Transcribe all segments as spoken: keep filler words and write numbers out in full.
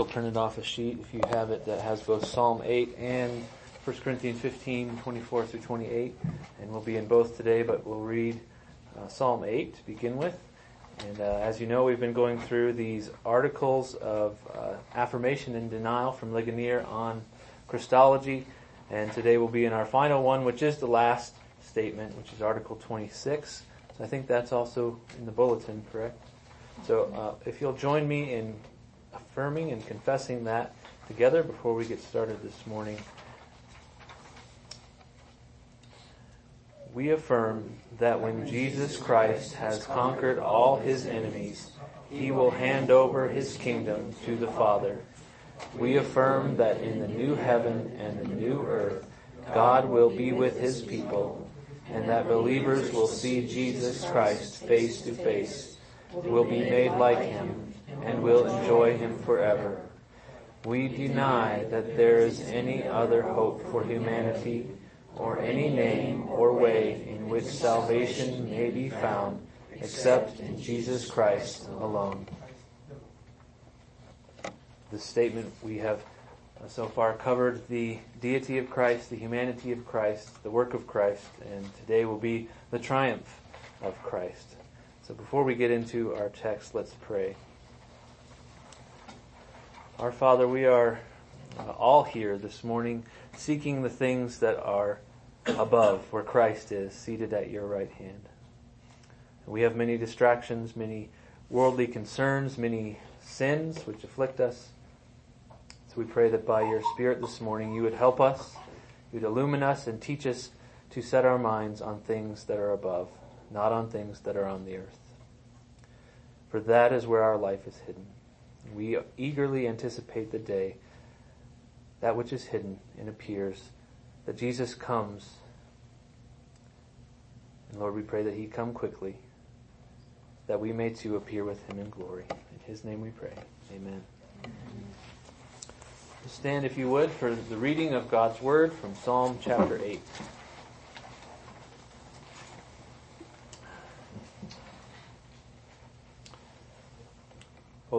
also printed off a sheet, if you have it, that has both Psalm eight and First Corinthians fifteen, twenty-four through twenty-eight. And we'll be in both today, but we'll read uh, Psalm eight to begin with. And uh, as you know, we've been going through these articles of uh, affirmation and denial from Ligonier on Christology. And today we'll be in our final one, which is the last statement, which is Article twenty-six. So I think that's also in the bulletin, correct? So uh, if you'll join me in affirming and confessing that together before we get started this morning. We affirm that when Jesus Christ has conquered all his enemies, he will hand over his kingdom to the Father. We affirm that in the new heaven and the new earth, God will be with his people, and that believers will see Jesus Christ face to face, will be made like him, and will enjoy him forever. We deny that there is any other hope for humanity, or any name or way in which salvation may be found, except in Jesus Christ alone. This statement, we have so far covered the deity of Christ, the humanity of Christ, the work of Christ, and today will be the triumph of Christ. So before we get into our text, let's pray. Our Father, we are Uh, all here this morning, seeking the things that are above, where Christ is, seated at your right hand. We have many distractions, many worldly concerns, many sins which afflict us. So we pray that by your Spirit this morning, you would help us, you would illumine us and teach us to set our minds on things that are above, not on things that are on the earth. For that is where our life is hidden. We eagerly anticipate the day that which is hidden and appears, that Jesus comes. And Lord, we pray that he come quickly, that we may too appear with him in glory. In his name we pray. Amen. Amen. Stand, if you would, for the reading of God's word from Psalm chapter eight. O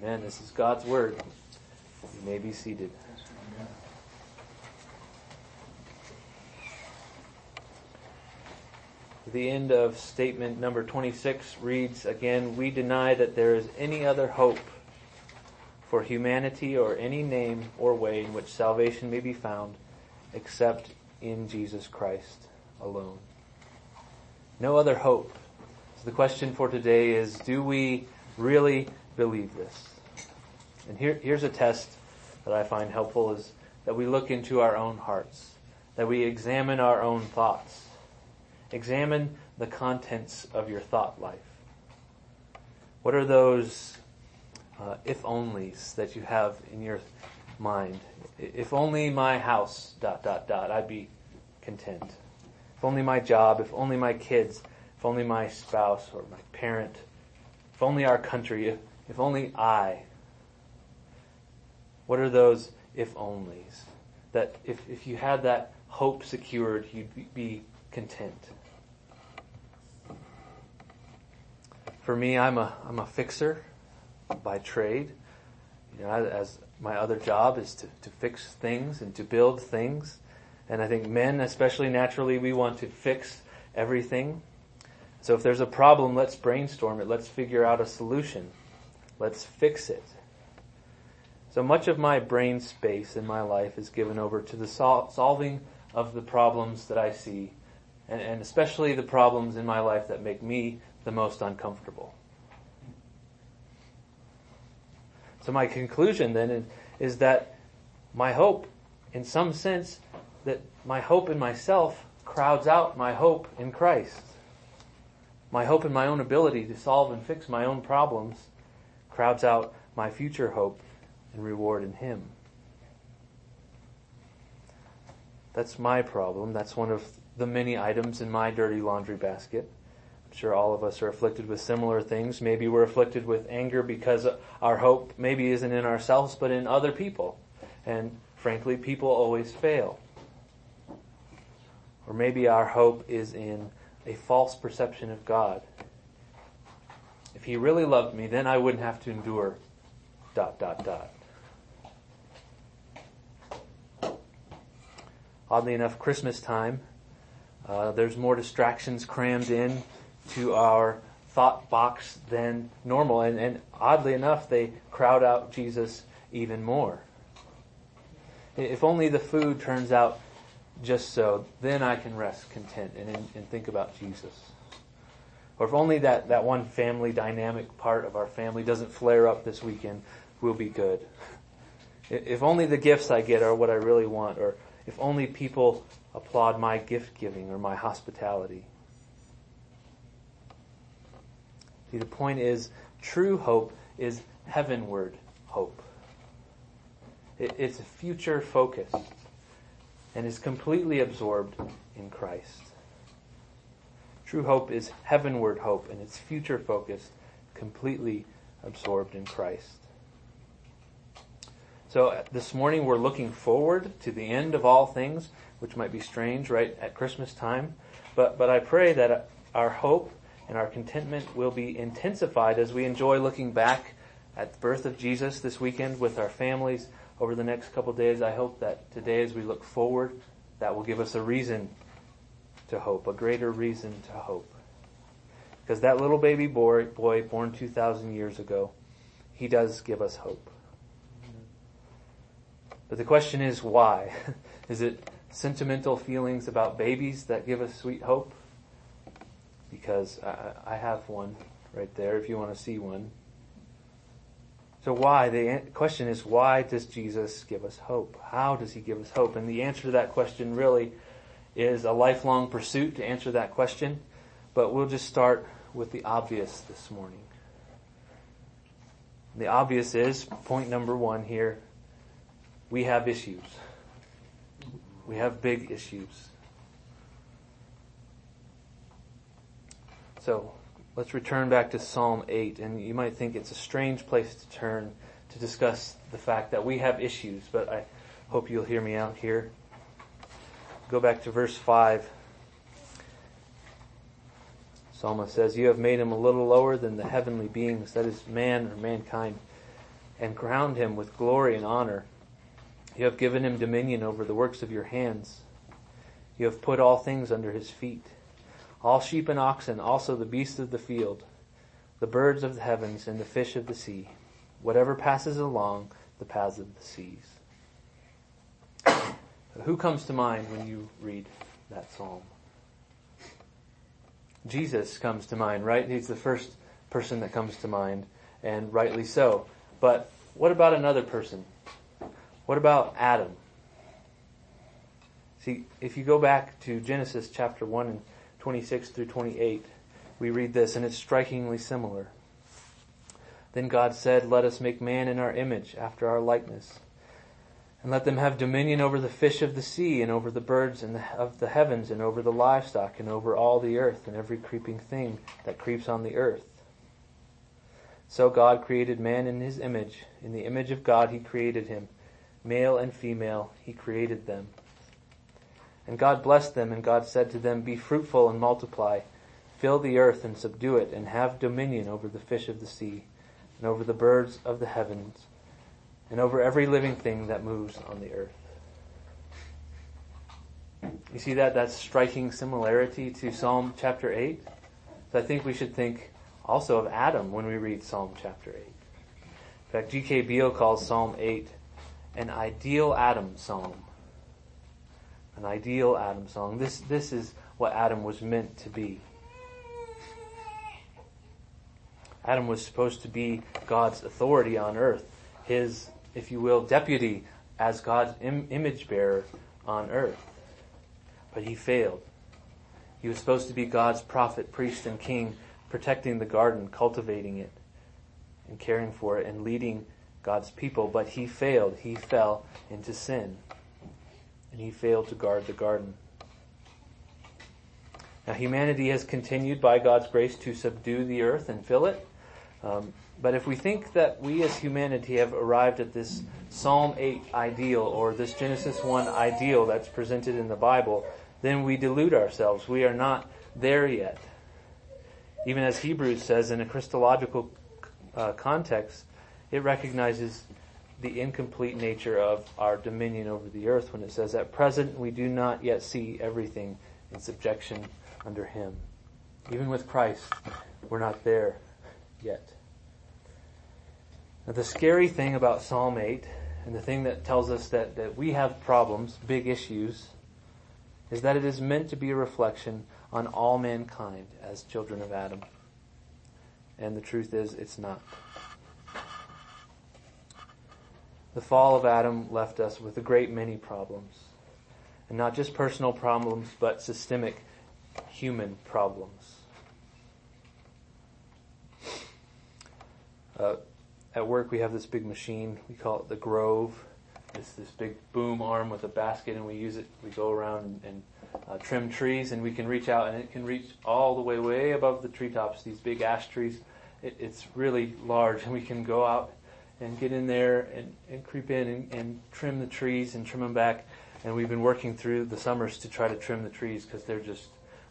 Amen. This is God's word. You may be seated. The end of statement number twenty-six reads again, we deny that there is any other hope for humanity or any name or way in which salvation may be found except in Jesus Christ alone. No other hope. So the question for today is, do we really believe this? And here, here's a test that I find helpful, is that we look into our own hearts, that we examine our own thoughts. Examine the contents of your thought life. What are those uh, if-onlys that you have in your mind? If only my house, dot, dot, dot, I'd be content. If only my job, if only my kids, if only my spouse or my parent, if only our country, if, if only I. What are those if-onlys? That if, if you had that hope secured, you'd be content. For me, I'm a I'm a fixer by trade. You know, I, as my other job is to, to fix things and to build things, and I think men, especially naturally, we want to fix everything. So if there's a problem, let's brainstorm it. Let's figure out a solution. Let's fix it. So much of my brain space in my life is given over to the sol- solving of the problems that I see, and, and especially the problems in my life that make me the most uncomfortable. So my conclusion then is, is that my hope, in some sense, that my hope in myself crowds out my hope in Christ. My hope in my own ability to solve and fix my own problems crowds out my future hope and reward in Him. That's my problem. That's one of the many items in my dirty laundry basket. I'm sure all of us are afflicted with similar things. Maybe we're afflicted with anger because our hope maybe isn't in ourselves but in other people. And frankly, people always fail. Or maybe our hope is in a false perception of God. If He really loved me, then I wouldn't have to endure dot, dot, dot. Oddly enough, Christmas time, uh, there's more distractions crammed in to our thought box than normal. And, and oddly enough, they crowd out Jesus even more. If only the food turns out just so, then I can rest content and, and think about Jesus. Or if only that, that one family dynamic part of our family doesn't flare up this weekend, we'll be good. If only the gifts I get are what I really want, or if only people applaud my gift giving or my hospitality. See, the point is, true hope is heavenward hope. It, it's future focused and is completely absorbed in Christ. True hope is heavenward hope, and it's future focused, completely absorbed in Christ. So this morning we're looking forward to the end of all things, which might be strange right at Christmas time, but, but I pray that our hope and our contentment will be intensified as we enjoy looking back at the birth of Jesus this weekend with our families over the next couple of days. I hope that today as we look forward, that will give us a reason to hope, a greater reason to hope. Because that little baby boy, boy born two thousand years ago, he does give us hope. But the question is, why? Is it sentimental feelings about babies that give us sweet hope? Because I, I have one right there if you want to see one. So why? The question is, why does Jesus give us hope? How does He give us hope? And the answer to that question really is a lifelong pursuit to answer that question. But we'll just start with the obvious this morning. The obvious is, point number one here, we have issues. We have big issues. So let's return back to Psalm eight, and you might think it's a strange place to turn to discuss the fact that we have issues, but I hope you'll hear me out here. Go back to verse five. Psalmist says, "You have made him a little lower than the heavenly beings," that is man or mankind, "and crowned him with glory and honor. You have given him dominion over the works of your hands. You have put all things under his feet. All sheep and oxen, also the beasts of the field, the birds of the heavens, and the fish of the sea, whatever passes along the paths of the seas." Who comes to mind when you read that psalm? Jesus comes to mind, right? He's the first person that comes to mind, and rightly so. But what about another person? What about Adam? See, if you go back to Genesis chapter one and twenty-six through twenty-eight, we read this, and it's strikingly similar. "Then God said, 'Let us make man in our image, after our likeness, and let them have dominion over the fish of the sea, and over the birds and of the heavens, and over the livestock, and over all the earth, and every creeping thing that creeps on the earth.' So God created man in His image. In the image of God He created him. Male and female He created them. And God blessed them, and God said to them, 'Be fruitful and multiply, fill the earth and subdue it, and have dominion over the fish of the sea, and over the birds of the heavens, and over every living thing that moves on the earth.'" You see that? That's striking similarity to Psalm chapter eight. So I think we should think also of Adam when we read Psalm chapter eight. In fact, G K. Beale calls Psalm eight an ideal Adam psalm. An ideal Adam song. This, this is what Adam was meant to be. Adam was supposed to be God's authority on earth. His, if you will, deputy as God's im- image bearer on earth. But he failed. He was supposed to be God's prophet, priest, and king, protecting the garden, cultivating it, and caring for it, and leading God's people. But he failed. He fell into sin. And he failed to guard the garden. Now, humanity has continued by God's grace to subdue the earth and fill it. Um, but if we think that we as humanity have arrived at this Psalm eight ideal or this Genesis one ideal that's presented in the Bible, then we delude ourselves. We are not there yet. Even as Hebrews says, in a Christological uh, context, it recognizes the incomplete nature of our dominion over the earth when it says, at present we do not yet see everything in subjection under him. Even with Christ, we're not there yet. Now, the scary thing about Psalm eight, and the thing that tells us that, that we have problems, big issues, is that it is meant to be a reflection on all mankind as children of Adam. And the truth is, it's not. The fall of Adam left us with a great many problems. And not just personal problems, but systemic human problems. Uh, at work we have this big machine, we call it the Grove. It's this big boom arm with a basket, and we use it, we go around and, and uh, trim trees, and we can reach out, and it can reach all the way, way above the treetops, these big ash trees. It, it's really large, and we can go out and get in there and, and creep in and, and trim the trees and trim them back. And we've been working through the summers to try to trim the trees because they're just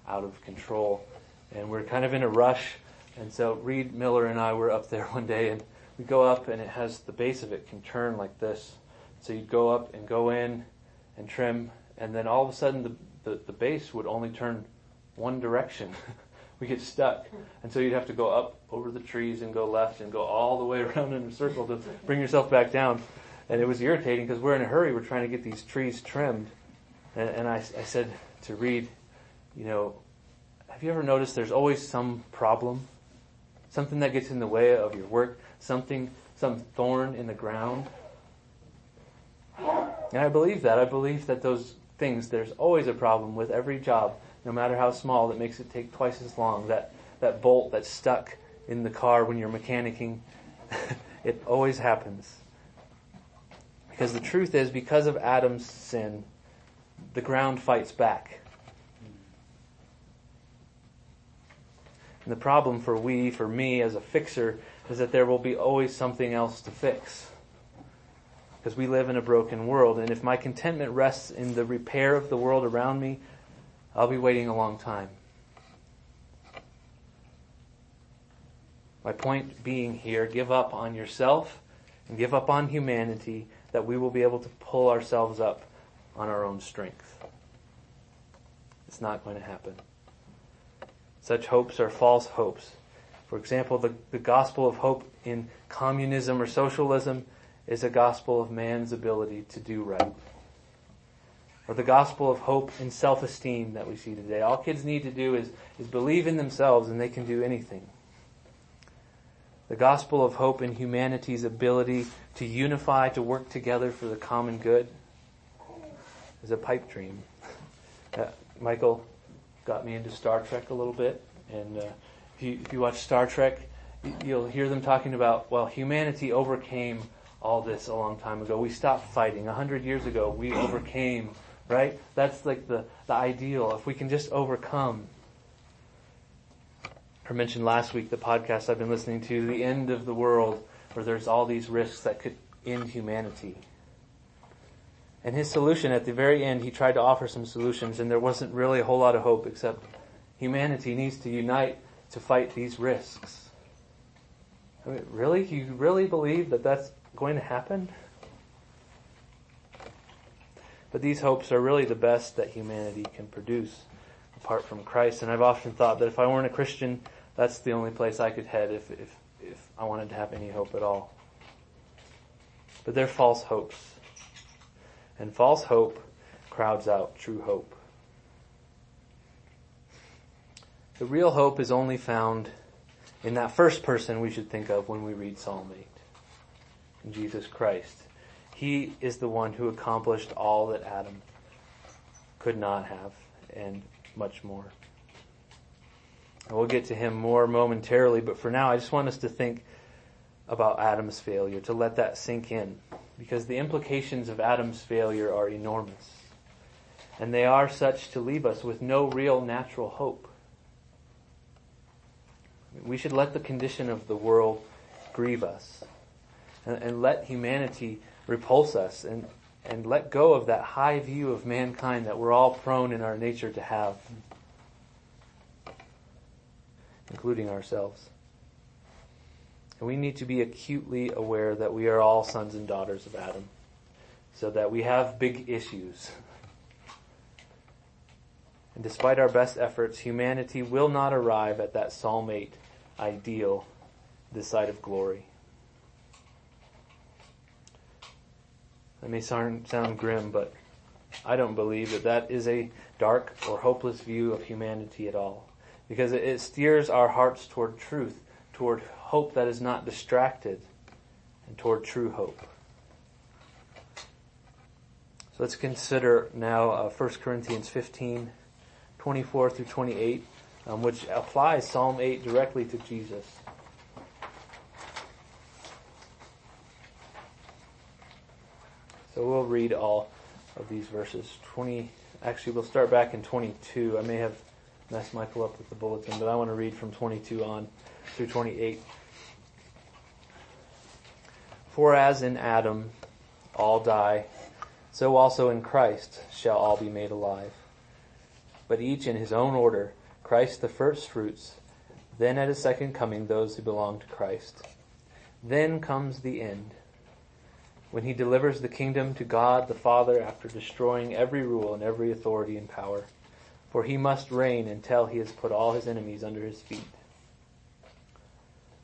out of control. And we're kind of in a rush. And so Reed Miller and I were up there one day, and we go up, and it has the base of it can turn like this. So you'd go up and go in and trim, and then all of a sudden the, the, the base would only turn one direction. We get stuck. And so you'd have to go up over the trees and go left and go all the way around in a circle to bring yourself back down. And it was irritating because we're in a hurry. We're trying to get these trees trimmed. And, and I, I said to Reed, you know, have you ever noticed there's always some problem? Something that gets in the way of your work. Something, some thorn in the ground. And I believe that. I believe that those things, there's always a problem with every job. No matter how small, that makes it take twice as long. That that bolt that's stuck in the car when you're mechanicking, it always happens. Because the truth is, because of Adam's sin, the ground fights back. And the problem for we, for me as a fixer, is that there will be always something else to fix. Because we live in a broken world, and if my contentment rests in the repair of the world around me, I'll be waiting a long time. My point being here, give up on yourself and give up on humanity, that we will be able to pull ourselves up on our own strength. It's not going to happen. Such hopes are false hopes. For example, the, the gospel of hope in communism or socialism is a gospel of man's ability to do right. Or the gospel of hope and self-esteem that we see today. All kids need to do is, is believe in themselves, and they can do anything. The gospel of hope in humanity's ability to unify, to work together for the common good, is a pipe dream. Uh, Michael got me into Star Trek a little bit, and uh, if you, if you watch Star Trek, you'll hear them talking about, well, humanity overcame all this a long time ago. We stopped fighting. A hundred years ago, we overcame. Right? That's like the, the ideal. If we can just overcome. I mentioned last week the podcast I've been listening to, The End of the World, where there's all these risks that could end humanity. And his solution, at the very end, he tried to offer some solutions, and there wasn't really a whole lot of hope, except humanity needs to unite to fight these risks. I mean, really? You really believe that that's going to happen? But these hopes are really the best that humanity can produce apart from Christ. And I've often thought that if I weren't a Christian, that's the only place I could head if if, if I wanted to have any hope at all. But they're false hopes. And false hope crowds out true hope. The real hope is only found in that first person we should think of when we read Psalm eight. Jesus Christ. He is the one who accomplished all that Adam could not have, and much more. And we'll get to him more momentarily, but for now I just want us to think about Adam's failure, to let that sink in, because the implications of Adam's failure are enormous. And they are such to leave us with no real natural hope. We should let the condition of the world grieve us, and, and let humanity repulse us, and, and let go of that high view of mankind that we're all prone in our nature to have, including ourselves. And we need to be acutely aware that we are all sons and daughters of Adam, so that we have big issues. And despite our best efforts, humanity will not arrive at that Psalm eight ideal, this side of glory. That may sound, sound grim, but I don't believe that that is a dark or hopeless view of humanity at all, because it, it steers our hearts toward truth, toward hope that is not distracted, and toward true hope. So let's consider now uh, First Corinthians fifteen, twenty-four through twenty-eight, um, which applies Psalm eight directly to Jesus. So we'll read all of these verses. twenty, actually we'll start back in twenty-two. I may have messed Michael up with the bulletin, but I want to read from twenty-two on through twenty-eight. For as in Adam all die, so also in Christ shall all be made alive, but each in his own order, Christ the first fruits, then at his second coming those who belong to Christ. Then comes the end, when he delivers the kingdom to God the Father after destroying every rule and every authority and power, for he must reign until he has put all his enemies under his feet.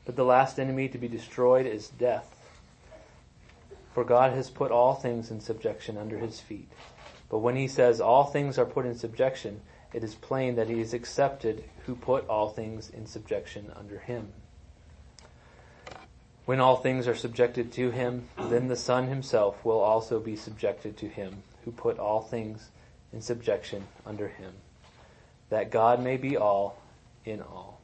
But the last enemy to be destroyed is death. For God has put all things in subjection under his feet. But when he says all things are put in subjection, it is plain that he is accepted who put all things in subjection under him. When all things are subjected to him, then the Son himself will also be subjected to him who put all things in subjection under him, that God may be all in all.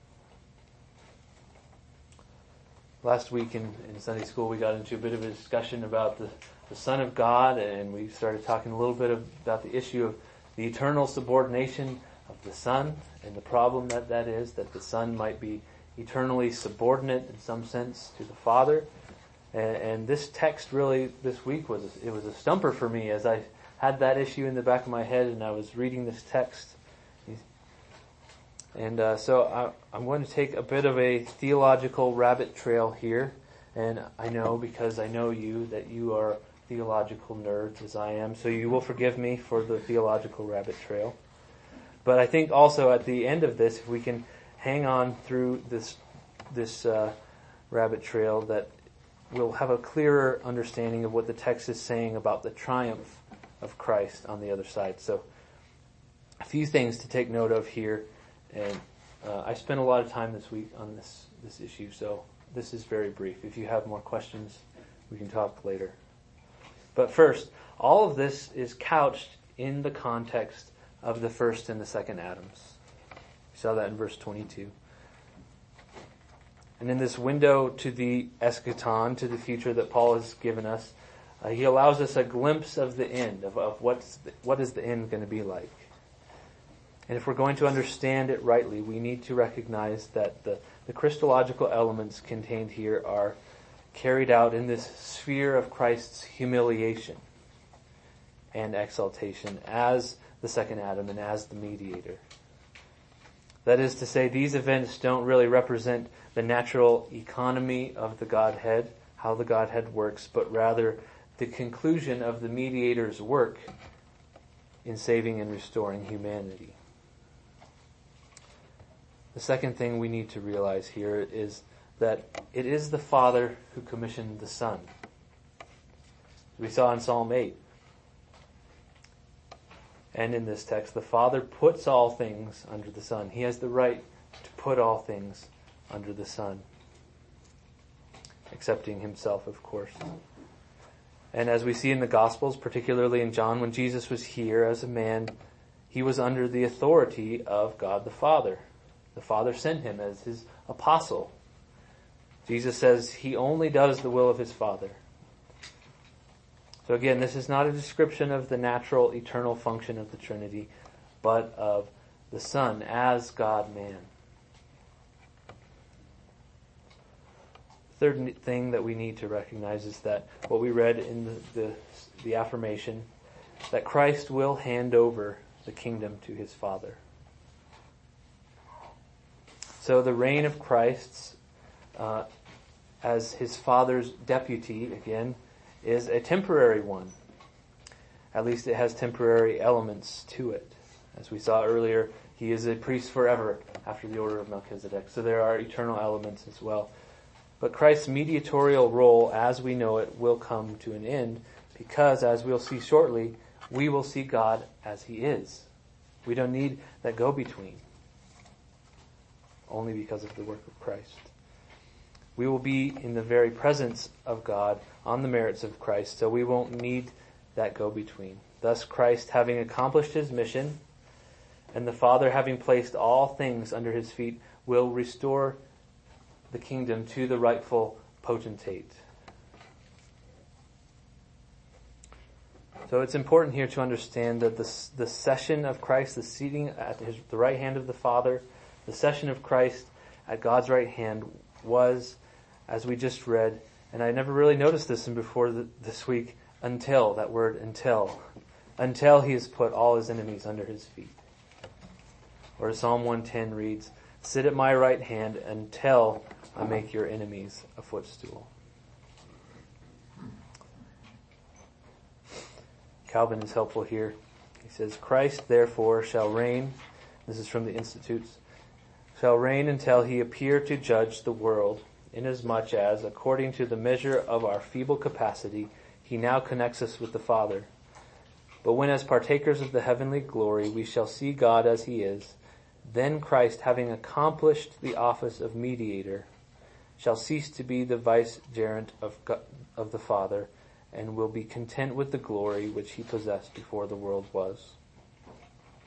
Last week in, in Sunday school, we got into a bit of a discussion about the, the Son of God, and we started talking a little bit of, about the issue of the eternal subordination of the Son, and the problem that that is, that the Son might be eternally subordinate in some sense to the Father. And, and this text really, this week, was it was a stumper for me as I had that issue in the back of my head and I was reading this text. And uh, so I, I'm going to take a bit of a theological rabbit trail here. And I know, because I know you, that you are theological nerds as I am. So you will forgive me for the theological rabbit trail. But I think also at the end of this, if we can hang on through this this uh, rabbit trail, that we'll have a clearer understanding of what the text is saying about the triumph of Christ on the other side. So a few things to take note of here. And uh, I spent a lot of time this week on this, this issue, so this is very brief. If you have more questions, we can talk later. But first, all of this is couched in the context of the first and the second Adams. We saw that in verse twenty-two. And in this window to the eschaton, to the future that Paul has given us, uh, he allows us a glimpse of the end, of, of what's the, what is the end going to be like. And if we're going to understand it rightly, we need to recognize that the, the Christological elements contained here are carried out in this sphere of Christ's humiliation and exaltation as the second Adam and as the mediator. That is to say, these events don't really represent the natural economy of the Godhead, how the Godhead works, but rather the conclusion of the mediator's work in saving and restoring humanity. The second thing we need to realize here is that it is the Father who commissioned the Son. we saw in Psalm eight. And in this text, the Father puts all things under the Son. He has the right to put all things under the Son, accepting himself, of course. And as we see in the Gospels, particularly in John, when Jesus was here as a man, he was under the authority of God the Father. The Father sent him as his apostle. Jesus says he only does the will of his Father. So again, this is not a description of the natural, eternal function of the Trinity, but of the Son as God-man. The third thing that we need to recognize is that what we read in the, the, the affirmation, that Christ will hand over the kingdom to his Father. So the reign of Christ uh, as his Father's deputy, again, is a temporary one. At least it has temporary elements to it. As we saw earlier, he is a priest forever after the order of Melchizedek, so there are eternal elements as well. But Christ's mediatorial role as we know it will come to an end because, as we'll see shortly, we will see God as he is. We don't need that go-between, only because of the work of Christ. We will be in the very presence of God on the merits of Christ, so we won't need that go-between. Thus, Christ, having accomplished his mission, and the Father having placed all things under his feet, will restore the kingdom to the rightful potentate. So it's important here to understand that the, the session of Christ, the seating at his, the right hand of the Father, the session of Christ at God's right hand was, as we just read, and I never really noticed this before the, this week, until, that word until, until he has put all his enemies under his feet. Or Psalm one ten reads, "Sit at my right hand until I make your enemies a footstool." Calvin is helpful here. He says, "Christ therefore shall reign," this is from the Institutes, "shall reign until he appear to judge the world, inasmuch as, according to the measure of our feeble capacity, he now connects us with the Father. But when as partakers of the heavenly glory we shall see God as he is, then Christ, having accomplished the office of mediator, shall cease to be the vicegerent of God, of the Father, and will be content with the glory which he possessed before the world was."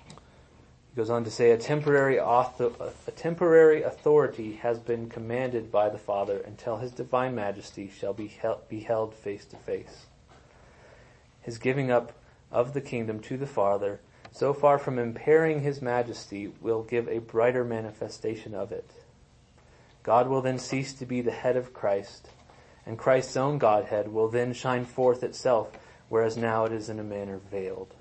He goes on to say, a temporary author, a temporary authority has been commanded by the Father until his divine majesty shall be held, be held face to face. His giving up of the kingdom to the Father, so far from impairing his majesty, will give a brighter manifestation of it. God will then cease to be the head of Christ, and Christ's own Godhead will then shine forth itself, whereas now it is in a manner veiled.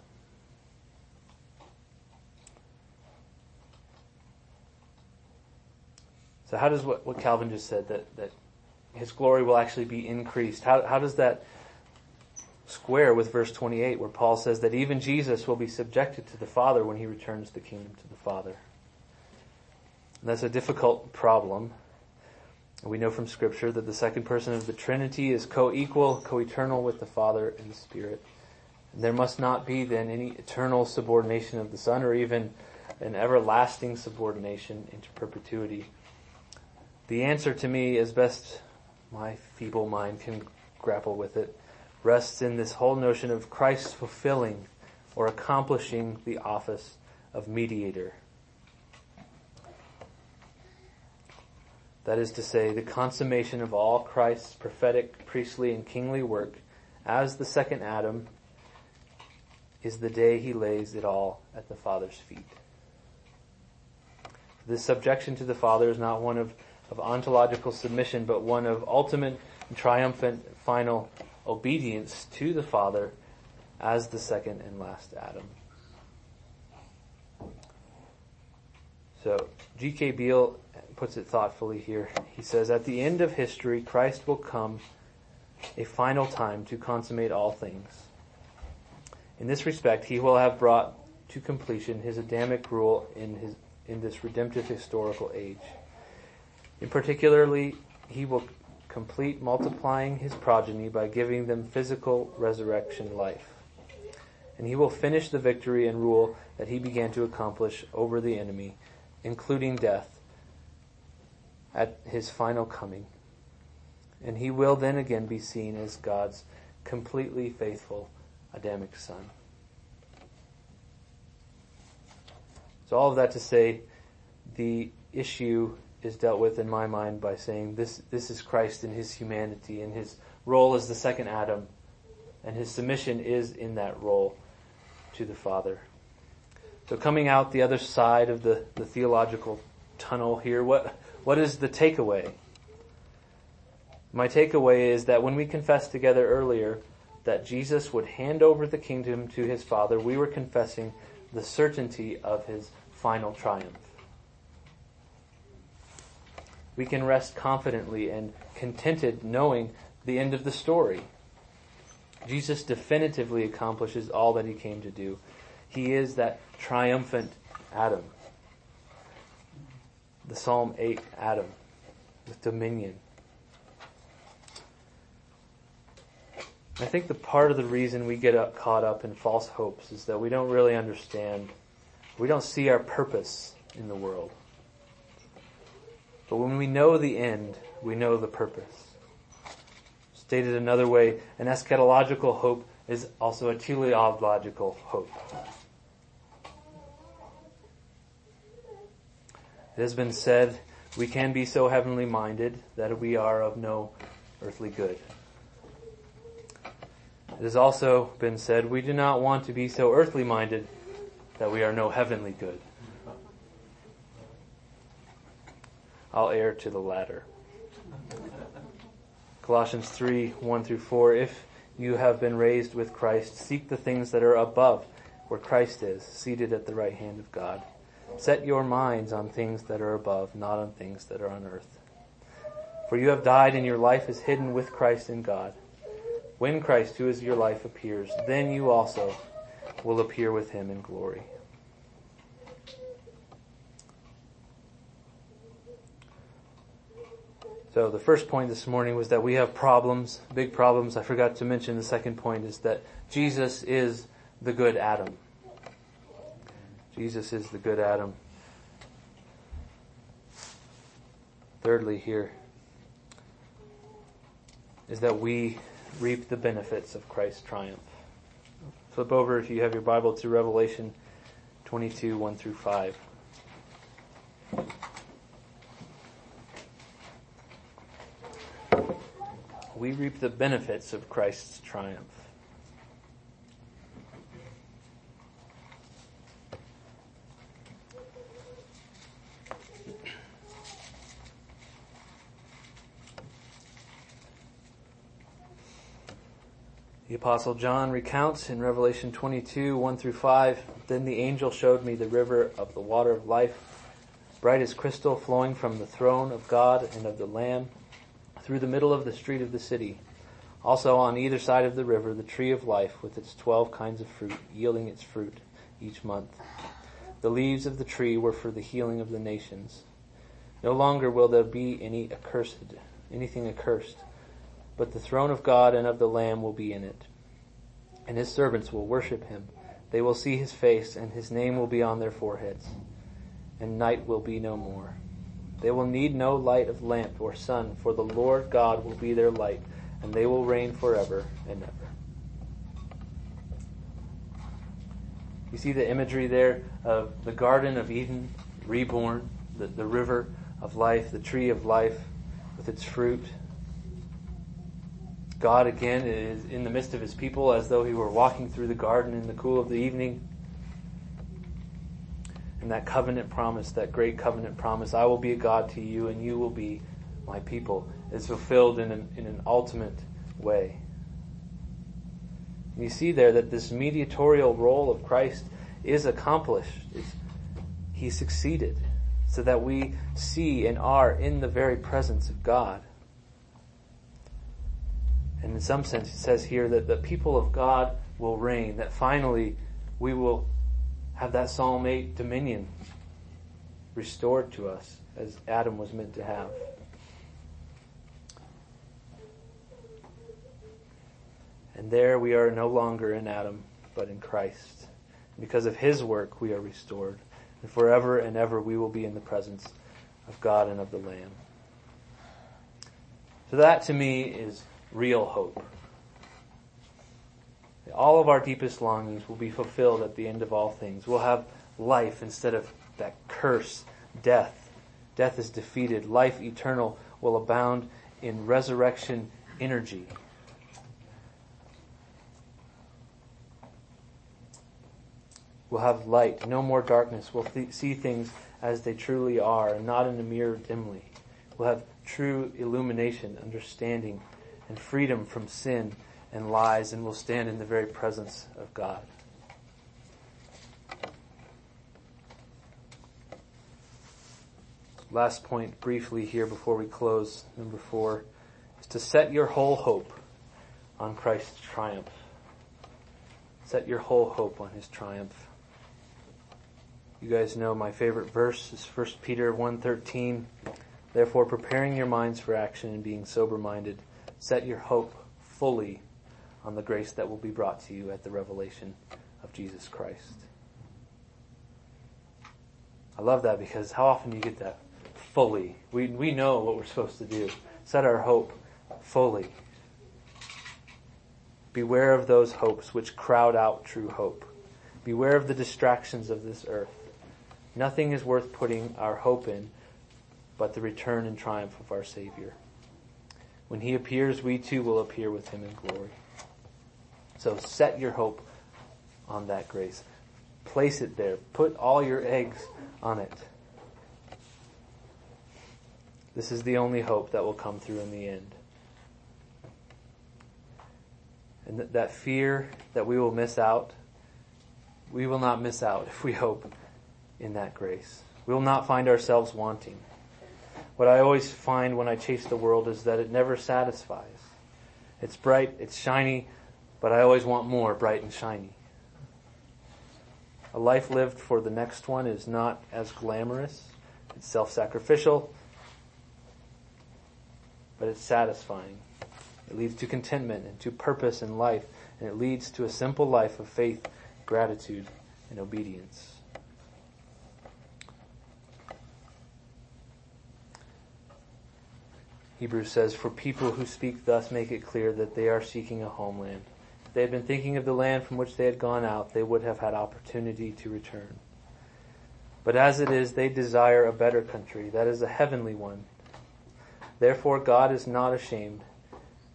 So how does what, what Calvin just said, that, that his glory will actually be increased, how, how does that square with verse twenty-eight, where Paul says that even Jesus will be subjected to the Father when he returns the kingdom to the Father? And that's a difficult problem. We know from Scripture that the second person of the Trinity is co-equal, co-eternal with the Father and the Spirit. And there must not be then any eternal subordination of the Son, or even an everlasting subordination into perpetuity. The answer, to me, as best my feeble mind can grapple with it, rests in this whole notion of Christ fulfilling or accomplishing the office of mediator. That is to say, the consummation of all Christ's prophetic, priestly, and kingly work as the second Adam is the day he lays it all at the Father's feet. This subjection to the Father is not one of of ontological submission, but one of ultimate and triumphant final obedience to the Father as the second and last Adam. So G K Beale puts it thoughtfully here. He says, "At the end of history, Christ will come a final time to consummate all things. In this respect, he will have brought to completion his Adamic rule in his in this redemptive historical age. In particularly, he will complete multiplying his progeny by giving them physical resurrection life. And he will finish the victory and rule that he began to accomplish over the enemy, including death, at his final coming. And he will then again be seen as God's completely faithful Adamic son. So all of that to say, the issue is dealt with in my mind by saying this, this is Christ in his humanity, and his role as the second Adam, and his submission is in that role to the Father. So coming out the other side of the, the theological tunnel here, what what is the takeaway? My takeaway is that when we confessed together earlier that Jesus would hand over the kingdom to his Father, we were confessing the certainty of his final triumph. We can rest confidently and contented knowing the end of the story. Jesus definitively accomplishes all that he came to do. He is that triumphant Adam, the Psalm eight Adam with dominion. I think the part of the reason we get up, caught up in false hopes is that we don't really understand, we don't see our purpose in the world. But when we know the end, we know the purpose. Stated another way, an eschatological hope is also a teleological hope. It has been said, we can be so heavenly minded that we are of no earthly good. It has also been said, we do not want to be so earthly minded that we are no heavenly good. I'll err to the latter. Colossians three, one through four, if you have been raised with Christ, seek the things that are above, where Christ is, seated at the right hand of God. Set your minds on things that are above, not on things that are on earth. For you have died, and your life is hidden with Christ in God. When Christ, who is your life, appears, then you also will appear with him in glory. So the first point this morning was that we have problems, big problems. I forgot to mention the second point is that Jesus is the good Adam. Jesus is the good Adam. Thirdly here is that we reap the benefits of Christ's triumph. Flip over, if you have your Bible, to Revelation twenty-two, one through five. We reap the benefits of Christ's triumph. The Apostle John recounts in Revelation twenty-two, one through five, then the angel showed me the river of the water of life, bright as crystal, flowing from the throne of God and of the Lamb, through the middle of the street of the city. Also on either side of the river, the tree of life with its twelve kinds of fruit, yielding its fruit each month. The leaves of the tree were for the healing of the nations. No longer will there be any accursed, anything accursed, but the throne of God and of the Lamb will be in it, and his servants will worship him. They will see his face, and his name will be on their foreheads, and night will be no more. They will need no light of lamp or sun, for the Lord God will be their light, and they will reign forever and ever. You see the imagery there of the Garden of Eden, reborn, the, the river of life, the tree of life with its fruit. God again is in the midst of his people as though he were walking through the garden in the cool of the evening. And that covenant promise, that great covenant promise, I will be a God to you and you will be my people, is fulfilled in an, in an ultimate way. And you see there that this mediatorial role of Christ is accomplished. It's, he succeeded so that we see and are in the very presence of God. And in some sense, it says here that the people of God will reign, that finally we will have that Psalm eight dominion restored to us as Adam was meant to have. And there we are no longer in Adam, but in Christ. Because of his work we are restored. And forever and ever we will be in the presence of God and of the Lamb. So that to me is real hope. All of our deepest longings will be fulfilled at the end of all things. We'll have life instead of that curse, death. Death is defeated. Life eternal will abound in resurrection energy. We'll have light, no more darkness. We'll th- see things as they truly are and not in a mirror dimly. We'll have true illumination, understanding, and freedom from sin and lies, and we'll stand in the very presence of God. Last point briefly here before we close, number four, is to set your whole hope on Christ's triumph. Set your whole hope on his triumph. You guys know my favorite verse is First Peter one thirteen. Therefore, preparing your minds for action and being sober-minded, set your hope fully on the grace that will be brought to you at the revelation of Jesus Christ. I love that because how often do you get that? Fully. We we know what we're supposed to do. Set our hope fully. Beware of those hopes which crowd out true hope. Beware of the distractions of this earth. Nothing is worth putting our hope in but the return and triumph of our Savior. When he appears, we too will appear with him in glory. So set your hope on that grace. Place it there. Put all your eggs on it. This is the only hope that will come through in the end. And th- that fear that we will miss out, we will not miss out if we hope in that grace. We will not find ourselves wanting. What I always find when I chase the world is that it never satisfies. It's bright, it's shiny, but I always want more bright and shiny. A life lived for the next one is not as glamorous. It's self-sacrificial, but it's satisfying. It leads to contentment and to purpose in life, and it leads to a simple life of faith, gratitude, and obedience. Hebrews says, for people who speak thus make it clear that they are seeking a homeland. If they had been thinking of the land from which they had gone out, they would have had opportunity to return. But as it is, they desire a better country, that is a heavenly one. Therefore God is not ashamed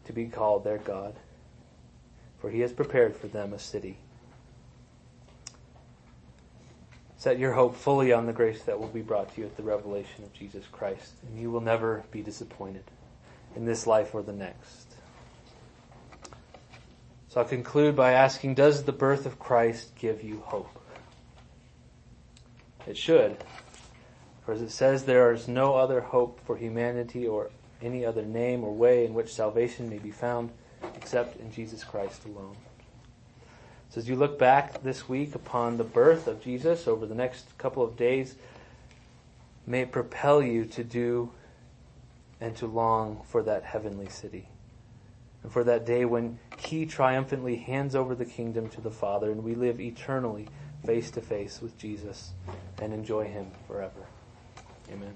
to be called their God, for he has prepared for them a city. Set your hope fully on the grace that will be brought to you at the revelation of Jesus Christ, and you will never be disappointed in this life or the next. So I'll conclude by asking, does the birth of Christ give you hope? It should, for as it says, there is no other hope for humanity or any other name or way in which salvation may be found except in Jesus Christ alone. So as you look back this week upon the birth of Jesus over the next couple of days, may it propel you to do and to long for that heavenly city and for that day when he triumphantly hands over the kingdom to the Father and we live eternally face to face with Jesus and enjoy him forever. Amen.